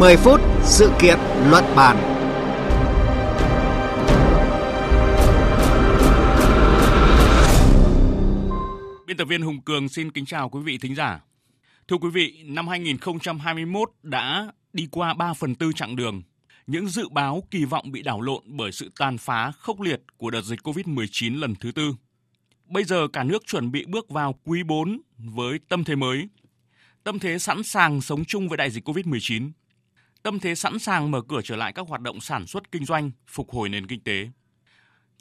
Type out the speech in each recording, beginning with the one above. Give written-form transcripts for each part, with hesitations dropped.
10 phút sự kiện luận bàn. Biên tập viên Hùng Cường xin kính chào quý vị thính giả. Thưa quý vị, năm 2021 đã đi qua 3/4 chặng đường. Những dự báo kỳ vọng bị đảo lộn bởi sự tàn phá khốc liệt của đợt dịch COVID-19 lần thứ tư. Bây giờ cả nước chuẩn bị bước vào quý 4 với tâm thế mới. Tâm thế sẵn sàng sống chung với đại dịch COVID-19. Tâm thế sẵn sàng mở cửa trở lại các hoạt động sản xuất kinh doanh, phục hồi nền kinh tế.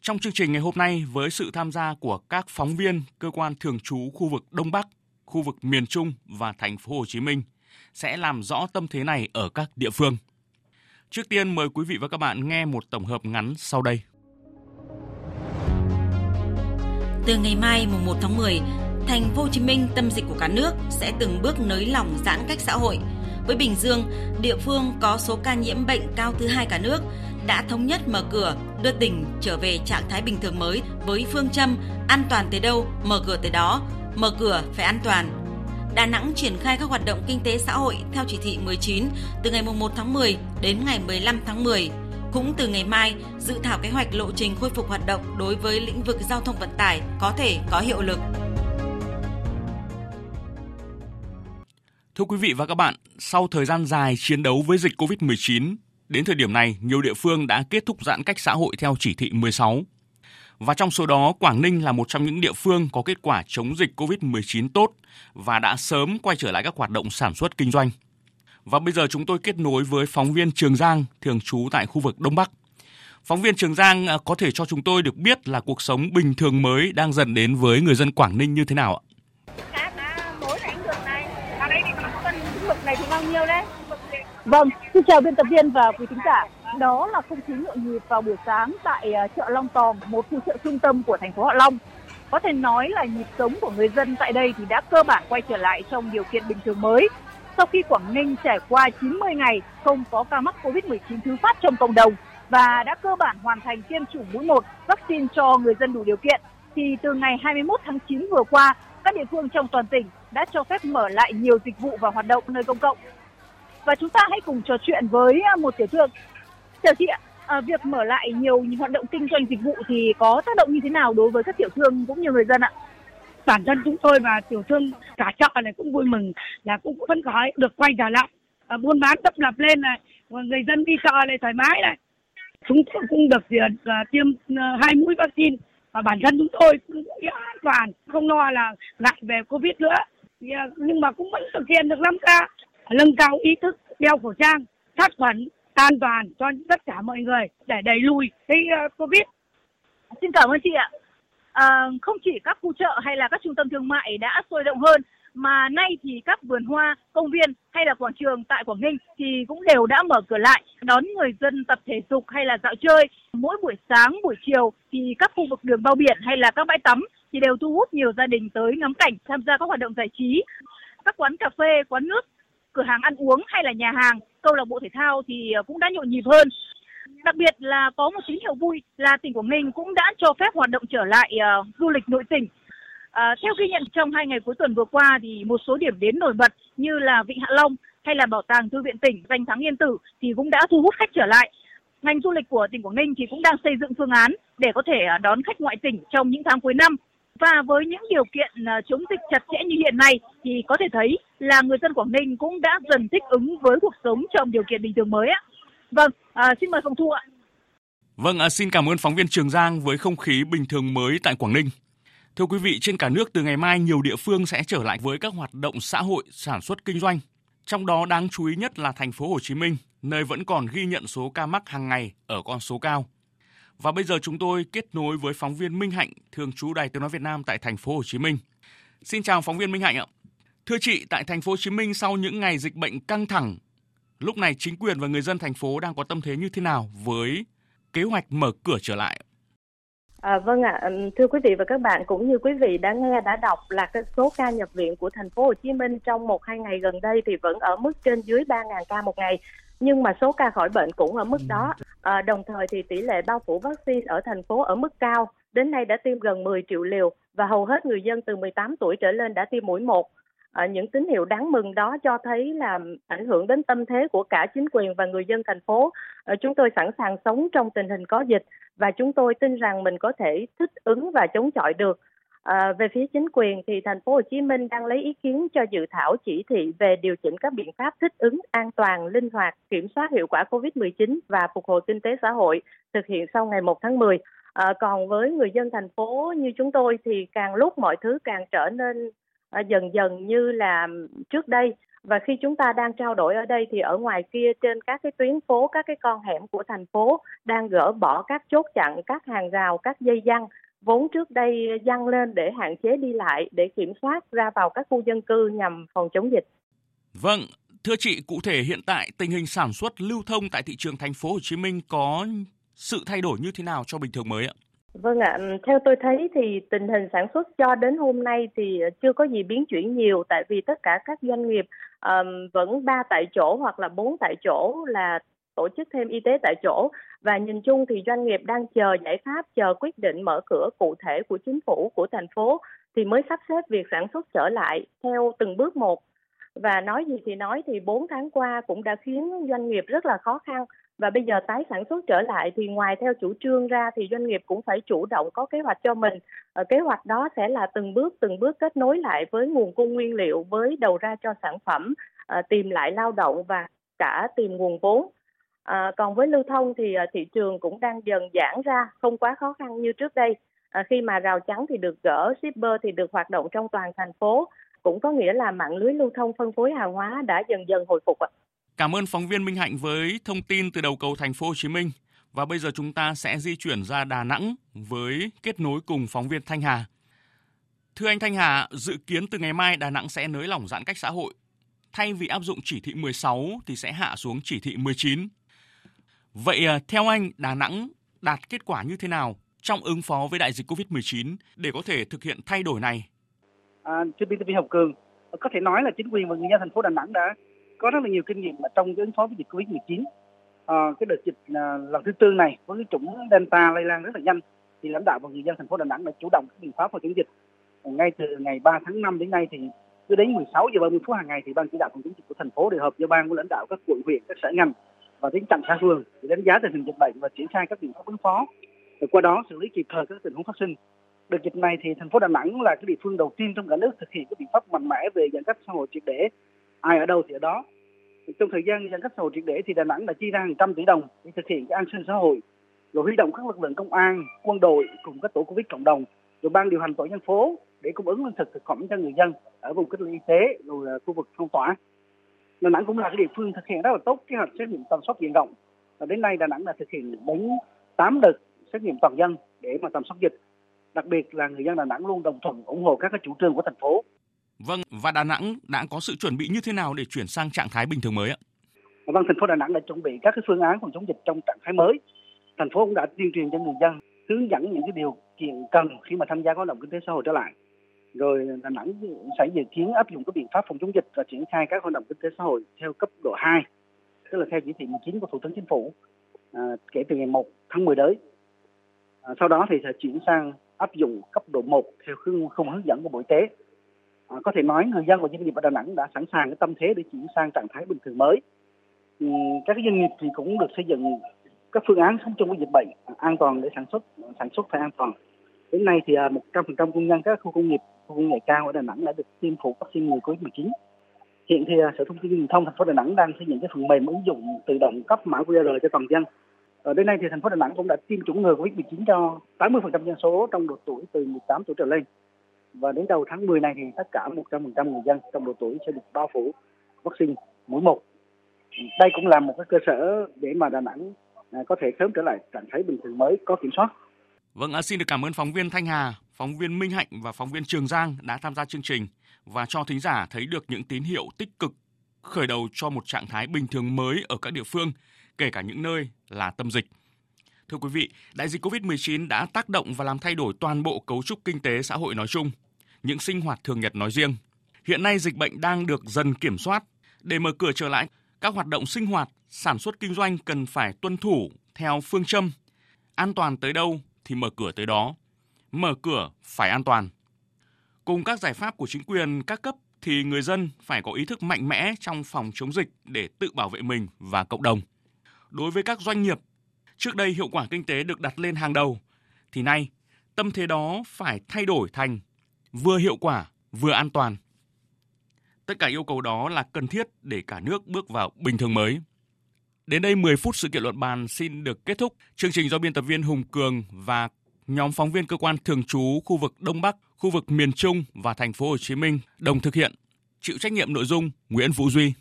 Trong chương trình ngày hôm nay, với sự tham gia của các phóng viên cơ quan thường trú khu vực Đông Bắc, khu vực miền Trung và thành phố Hồ Chí Minh sẽ làm rõ tâm thế này ở các địa phương. Trước tiên mời quý vị và các bạn nghe một tổng hợp ngắn sau đây. Từ ngày mai mùng 1 tháng 10, thành phố Hồ Chí Minh, tâm dịch của cả nước, sẽ từng bước nới lỏng giãn cách xã hội. Với Bình Dương, địa phương có số ca nhiễm bệnh cao thứ 2 cả nước, đã thống nhất mở cửa, đưa tỉnh trở về trạng thái bình thường mới với phương châm an toàn tới đâu, mở cửa tới đó, mở cửa phải an toàn. Đà Nẵng triển khai các hoạt động kinh tế xã hội theo chỉ thị 19 từ ngày 1 tháng 10 đến ngày 15 tháng 10. Cũng từ ngày mai, dự thảo kế hoạch lộ trình khôi phục hoạt động đối với lĩnh vực giao thông vận tải có thể có hiệu lực. Thưa quý vị và các bạn, sau thời gian dài chiến đấu với dịch COVID-19, đến thời điểm này, nhiều địa phương đã kết thúc giãn cách xã hội theo chỉ thị 16. Và trong số đó, Quảng Ninh là một trong những địa phương có kết quả chống dịch COVID-19 tốt và đã sớm quay trở lại các hoạt động sản xuất kinh doanh. Và bây giờ chúng tôi kết nối với phóng viên Trường Giang, thường trú tại khu vực Đông Bắc. Phóng viên Trường Giang có thể cho chúng tôi được biết là cuộc sống bình thường mới đang dần đến với người dân Quảng Ninh như thế nào ạ? Vâng, xin chào biên tập viên và quý khán giả. Đó là không khí nhộn nhịp vào buổi sáng tại chợ Long Tòm, một khu chợ trung tâm của thành phố Hạ Long. Có thể nói là nhịp sống của người dân tại đây thì đã cơ bản quay trở lại trong điều kiện bình thường mới. Sau khi Quảng Ninh trải qua 90 ngày không có ca mắc COVID-19 thứ phát trong cộng đồng và đã cơ bản hoàn thành tiêm chủng mũi 1 vaccine cho người dân đủ điều kiện, thì từ ngày 21 tháng 9 vừa qua, các địa phương trong toàn tỉnh đã cho phép mở lại nhiều dịch vụ và hoạt động nơi công cộng. Và chúng ta hãy cùng trò chuyện với một tiểu thương. Chào chị ạ, việc mở lại nhiều hoạt động kinh doanh dịch vụ thì có tác động như thế nào đối với các tiểu thương cũng như người dân ạ? Bản thân chúng tôi và tiểu thương cả chợ này cũng vui mừng, là cũng phấn khởi được quay trở lại, buôn bán tấp nập lên này, người dân đi chợ này thoải mái này. Chúng tôi cũng được tiêm 2 mũi vaccine và bản thân chúng tôi cũng an toàn, không lo là ngại về Covid nữa. Nhưng mà cũng vẫn thực hiện được 5K, nâng cao ý thức đeo khẩu trang, sát khuẩn, an toàn cho tất cả mọi người để đẩy lùi cái Covid. Xin cảm ơn chị ạ. Không chỉ các khu chợ hay là các trung tâm thương mại đã sôi động hơn, mà nay thì các vườn hoa, công viên hay là quảng trường tại Quảng Ninh thì cũng đều đã mở cửa lại, đón người dân tập thể dục hay là dạo chơi. Mỗi buổi sáng, buổi chiều thì các khu vực đường bao biển hay là các bãi tắm thì đều thu hút nhiều gia đình tới ngắm cảnh, tham gia các hoạt động giải trí. Các quán cà phê, quán nước, cửa hàng ăn uống hay là nhà hàng, câu lạc bộ thể thao thì cũng đã nhộn nhịp hơn. Đặc biệt là có một tín hiệu vui là tỉnh Quảng Ninh cũng đã cho phép hoạt động trở lại du lịch nội tỉnh. Theo ghi nhận trong 2 ngày cuối tuần vừa qua thì một số điểm đến nổi bật như là Vịnh Hạ Long hay là Bảo tàng Thư viện tỉnh, danh thắng Yên Tử thì cũng đã thu hút khách trở lại. Ngành du lịch của tỉnh Quảng Ninh thì cũng đang xây dựng phương án để có thể đón khách ngoại tỉnh trong những tháng cuối năm. Và với những điều kiện chống dịch chặt chẽ như hiện nay thì có thể thấy là người dân Quảng Ninh cũng đã dần thích ứng với cuộc sống trong điều kiện bình thường mới ạ. Vâng, xin mời Phong Thu ạ. Vâng, xin cảm ơn phóng viên Trường Giang với không khí bình thường mới tại Quảng Ninh. Thưa quý vị, trên cả nước từ ngày mai nhiều địa phương sẽ trở lại với các hoạt động xã hội, sản xuất kinh doanh. Trong đó đáng chú ý nhất là thành phố Hồ Chí Minh, nơi vẫn còn ghi nhận số ca mắc hàng ngày ở con số cao. Và bây giờ chúng tôi kết nối với phóng viên Minh Hạnh, thường trú Đài Tiếng nói Việt Nam tại thành phố Hồ Chí Minh. Xin chào phóng viên Minh Hạnh ạ. Thưa chị, tại thành phố Hồ Chí Minh sau những ngày dịch bệnh căng thẳng, lúc này chính quyền và người dân thành phố đang có tâm thế như thế nào với kế hoạch mở cửa trở lại? Vâng ạ, thưa quý vị và các bạn, cũng như quý vị đã nghe, đã đọc là cái số ca nhập viện của thành phố Hồ Chí Minh trong 1-2 ngày gần đây thì vẫn ở mức trên dưới 3.000 ca một ngày. Nhưng mà số ca khỏi bệnh cũng ở mức đó. Đồng thời thì tỷ lệ bao phủ vaccine ở thành phố ở mức cao. Đến nay đã tiêm gần 10 triệu liều và hầu hết người dân từ 18 tuổi trở lên đã tiêm mũi 1. Những tín hiệu đáng mừng đó cho thấy là ảnh hưởng đến tâm thế của cả chính quyền và người dân thành phố. Chúng tôi sẵn sàng sống trong tình hình có dịch và chúng tôi tin rằng mình có thể thích ứng và chống chọi được. Về phía chính quyền thì thành phố Hồ Chí Minh đang lấy ý kiến cho dự thảo chỉ thị về điều chỉnh các biện pháp thích ứng an toàn, linh hoạt, kiểm soát hiệu quả COVID-19 và phục hồi kinh tế xã hội thực hiện sau ngày 1 tháng 10. Còn với người dân thành phố như chúng tôi thì càng lúc mọi thứ càng trở nên dần dần như là trước đây. Và khi chúng ta đang trao đổi ở đây thì ở ngoài kia trên các cái tuyến phố, các cái con hẻm của thành phố đang gỡ bỏ các chốt chặn, các hàng rào, các dây giăng vốn trước đây giăng lên để hạn chế đi lại, để kiểm soát ra vào các khu dân cư nhằm phòng chống dịch. Vâng, thưa chị, cụ thể hiện tại tình hình sản xuất lưu thông tại thị trường thành phố Hồ Chí Minh có sự thay đổi như thế nào cho bình thường mới ạ? Vâng ạ, theo tôi thấy thì tình hình sản xuất cho đến hôm nay thì chưa có gì biến chuyển nhiều, tại vì tất cả các doanh nghiệp vẫn 3 tại chỗ hoặc là 4 tại chỗ, là tổ chức thêm y tế tại chỗ, và nhìn chung thì doanh nghiệp đang chờ giải pháp, chờ quyết định mở cửa cụ thể của chính phủ, của thành phố thì mới sắp xếp việc sản xuất trở lại theo từng bước một. Và nói gì thì nói thì 4 tháng qua cũng đã khiến doanh nghiệp rất là khó khăn, và bây giờ tái sản xuất trở lại thì ngoài theo chủ trương ra thì doanh nghiệp cũng phải chủ động có kế hoạch cho mình. Kế hoạch đó sẽ là từng bước kết nối lại với nguồn cung nguyên liệu, với đầu ra cho sản phẩm, tìm lại lao động và cả tìm nguồn vốn. Còn với lưu thông thì thị trường cũng đang dần giãn ra, không quá khó khăn như trước đây. Khi mà rào chắn thì được gỡ, shipper thì được hoạt động trong toàn thành phố, cũng có nghĩa là mạng lưới lưu thông phân phối hàng hóa đã dần dần hồi phục ạ. Cảm ơn phóng viên Minh Hạnh với thông tin từ đầu cầu thành phố Hồ Chí Minh. Và bây giờ chúng ta sẽ di chuyển ra Đà Nẵng với kết nối cùng phóng viên Thanh Hà. Thưa anh Thanh Hà, dự kiến từ ngày mai Đà Nẵng sẽ nới lỏng giãn cách xã hội. Thay vì áp dụng chỉ thị 16 thì sẽ hạ xuống chỉ thị 19. Vậy theo anh, Đà Nẵng đạt kết quả như thế nào trong ứng phó với đại dịch COVID-19 để có thể thực hiện thay đổi này? Thưa biên tập viên Hùng Cường, có thể nói là chính quyền và người dân thành phố Đà Nẵng đã có rất là nhiều kinh nghiệm mà trong cái ứng phó với dịch COVID-19. Cái đợt dịch lần thứ tư này với cái chủng Delta lây lan rất là nhanh, thì lãnh đạo và người dân thành phố Đà Nẵng đã chủ động các biện pháp phòng chống dịch. Ngay từ ngày 3 tháng 5 đến nay thì cứ đến 16:30 hàng ngày thì ban chỉ đạo phòng chống dịch của thành phố đều họp với ban của lãnh đạo các quận huyện, các sở ngành và đến tận xã phường để đánh giá tình hình dịch bệnh và triển khai các biện pháp ứng phó. Rồi qua đó xử lý kịp thời các tình huống phát sinh. Đợt dịch này thì thành phố Đà Nẵng là cái địa phương đầu tiên trong cả nước thực hiện các biện pháp mạnh mẽ về giãn cách xã hội triệt để. Ai ở đâu thì ở đó. Trong thời gian giãn cách xã hội triệt để thì Đà Nẵng đã chi ra hàng trăm tỷ đồng để thực hiện cái an sinh xã hội, rồi huy động các lực lượng công an, quân đội cùng các tổ Covid cộng đồng, rồi ban điều hành tổ dân phố để cung ứng lương thực, thực phẩm cho người dân ở vùng cách ly y tế, rồi là khu vực phong tỏa. Đà Nẵng cũng là cái địa phương thực hiện rất là tốt kế hoạch xét nghiệm tầm soát diện rộng. Và đến nay Đà Nẵng đã thực hiện đến 8 đợt xét nghiệm toàn dân để mà tầm soát dịch. Đặc biệt là người dân Đà Nẵng luôn đồng thuận ủng hộ các cái chủ trương của thành phố. Vâng, và Đà Nẵng đã có sự chuẩn bị như thế nào để chuyển sang trạng thái bình thường mới ạ? Vâng, thành phố Đà Nẵng đã chuẩn bị các cái phương án phòng chống dịch trong trạng thái mới. Thành phố cũng đã tuyên truyền cho người dân, hướng dẫn những cái điều kiện cần khi mà tham gia các hoạt động kinh tế xã hội trở lại. Rồi Đà Nẵng sẽ dự kiến áp dụng các biện pháp phòng chống dịch và triển khai các hoạt động kinh tế xã hội theo cấp độ 2, tức là theo chỉ thị 19 của Thủ tướng Chính phủ kể từ ngày 1 tháng 10 tới. Sau đó thì sẽ chuyển sang áp dụng cấp độ 1 theo khung hướng dẫn của Bộ Y tế. Có thể nói người dân và doanh nghiệp ở Đà Nẵng đã sẵn sàng cái tâm thế để chuyển sang trạng thái bình thường mới. Các doanh nghiệp thì cũng được xây dựng các phương án sống chung với dịch bệnh an toàn để sản xuất phải an toàn. Đến nay thì 100% công nhân các khu công nghiệp, khu công nghệ cao ở Đà Nẵng đã được tiêm phủ vaccine ngừa COVID-19. Hiện thì Sở Thông tin Truyền thông thành phố Đà Nẵng đang xây dựng cái phần mềm ứng dụng tự động cấp mã QR cho toàn dân. Đến nay thì thành phố Đà Nẵng cũng đã tiêm chủng ngừa COVID-19 cho 80% dân số trong độ tuổi từ 18 tuổi trở lên. Và đến đầu tháng 10 này thì tất cả 100% người dân trong độ tuổi sẽ được bao phủ vaccine mũi 1. Đây cũng là một cái cơ sở để mà Đà Nẵng có thể sớm trở lại trạng thái bình thường mới có kiểm soát. Vâng, xin được cảm ơn phóng viên Thanh Hà, phóng viên Minh Hạnh và phóng viên Trường Giang đã tham gia chương trình và cho thính giả thấy được những tín hiệu tích cực khởi đầu cho một trạng thái bình thường mới ở các địa phương, kể cả những nơi là tâm dịch. Thưa quý vị, đại dịch COVID-19 đã tác động và làm thay đổi toàn bộ cấu trúc kinh tế xã hội nói chung, những sinh hoạt thường nhật nói riêng. Hiện nay dịch bệnh đang được dần kiểm soát. Để mở cửa trở lại, các hoạt động sinh hoạt, sản xuất kinh doanh cần phải tuân thủ theo phương châm an toàn tới đâu thì mở cửa tới đó. Mở cửa phải an toàn. Cùng các giải pháp của chính quyền các cấp thì người dân phải có ý thức mạnh mẽ trong phòng chống dịch để tự bảo vệ mình và cộng đồng. Đối với các doanh nghiệp, trước đây hiệu quả kinh tế được đặt lên hàng đầu, thì nay tâm thế đó phải thay đổi thành vừa hiệu quả vừa an toàn. Tất cả yêu cầu đó là cần thiết để cả nước bước vào bình thường mới. Đến đây 10 phút sự kiện luận bàn xin được kết thúc. Chương trình do biên tập viên Hùng Cường và nhóm phóng viên cơ quan thường trú khu vực Đông Bắc, khu vực miền Trung và thành phố Hồ Chí Minh đồng thực hiện. Chịu trách nhiệm nội dung Nguyễn Vũ Duy.